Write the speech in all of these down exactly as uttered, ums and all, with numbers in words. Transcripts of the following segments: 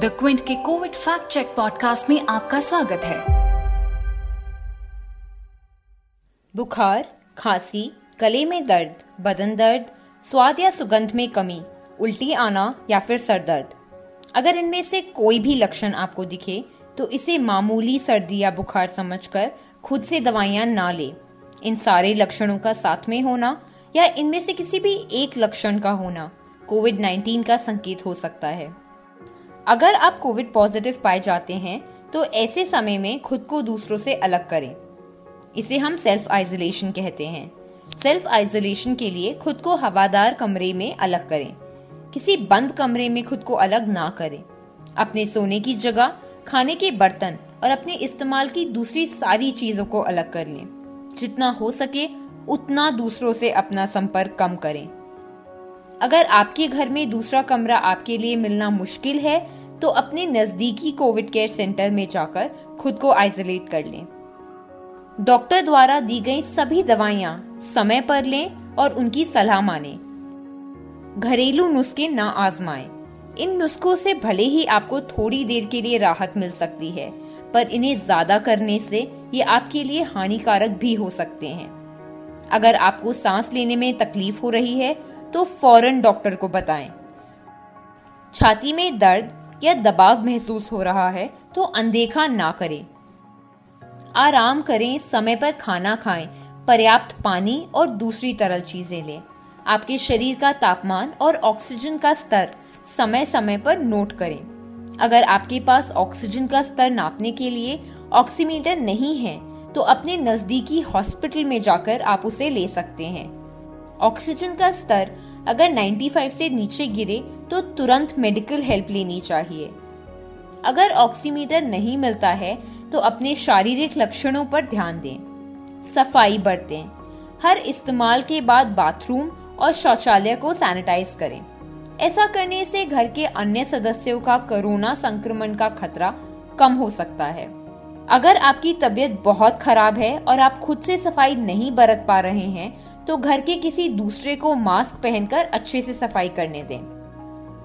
The Quint के Covid fact check podcast में आपका स्वागत है। बुखार, खांसी, गले में दर्द, बदन दर्द, स्वाद या सुगंध में कमी, उल्टी आना या फिर सर दर्द, अगर इनमें से कोई भी लक्षण आपको दिखे तो इसे मामूली सर्दी या बुखार समझकर खुद से दवाइयां ना लें। इन सारे लक्षणों का साथ में होना या इनमें से किसी भी एक लक्षण का होना कोविड उन्नीस का संकेत हो सकता है। अगर आप कोविड पॉजिटिव पाए जाते हैं तो ऐसे समय में खुद को दूसरों से अलग करें। इसे हम सेल्फ आइसोलेशन कहते हैं। सेल्फ आइसोलेशन के लिए खुद को हवादार कमरे में अलग करें। किसी बंद कमरे में खुद को अलग ना करें। अपने सोने की जगह, खाने के बर्तन और अपने इस्तेमाल की दूसरी सारी चीजों को अलग कर लें। जितना हो सके उतना दूसरों से अपना संपर्क कम करें। अगर आपके घर में दूसरा कमरा आपके लिए मिलना मुश्किल है तो अपने नजदीकी कोविड केयर सेंटर में जाकर खुद को आइसोलेट कर लें। डॉक्टर द्वारा दी गई सभी दवाइयां समय पर लें और उनकी सलाह मानें। घरेलू नुस्खे ना आजमाएं। इन नुस्खों से भले ही आपको थोड़ी देर के लिए राहत मिल सकती है, पर इन्हें ज्यादा करने से ये आपके लिए हानिकारक भी हो सकते हैं। अगर आपको सांस लेने में तकलीफ हो रही है तो फौरन डॉक्टर को बताएं। छाती में दर्द या दबाव महसूस हो रहा है तो अनदेखा ना करें। आराम करें, समय पर खाना खाएं, पर्याप्त पानी और दूसरी तरल चीजें लें। आपके शरीर का तापमान और ऑक्सीजन का स्तर समय समय पर नोट करें। अगर आपके पास ऑक्सीजन का स्तर नापने के लिए ऑक्सीमीटर नहीं है तो अपने नजदीकी हॉस्पिटल में जाकर आप उसे ले सकते हैं। ऑक्सीजन का स्तर अगर पचानवे से नीचे गिरे तो तुरंत मेडिकल हेल्प लेनी चाहिए। अगर ऑक्सीमीटर नहीं मिलता है तो अपने शारीरिक लक्षणों पर ध्यान दें। सफाई बरतें। हर इस्तेमाल के बाद बाथरूम और शौचालय को सैनिटाइज करें। ऐसा करने से घर के अन्य सदस्यों का कोरोना संक्रमण का खतरा कम हो सकता है। अगर आपकी तबीयत बहुत खराब है और आप खुद से सफाई नहीं बरत पा रहे हैं तो घर के किसी दूसरे को मास्क पहनकर अच्छे से सफाई करने दें।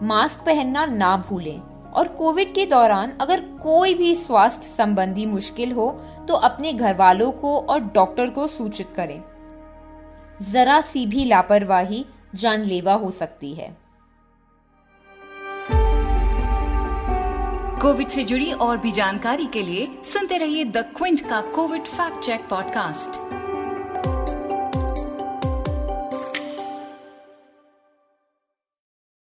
मास्क पहनना ना भूलें और कोविड के दौरान अगर कोई भी स्वास्थ्य संबंधी मुश्किल हो तो अपने घर वालों को और डॉक्टर को सूचित करें। जरा सी भी लापरवाही जानलेवा हो सकती है। कोविड से जुड़ी और भी जानकारी के लिए सुनते रहिए द क्विंट का कोविड फैक्ट चेक पॉडकास्ट।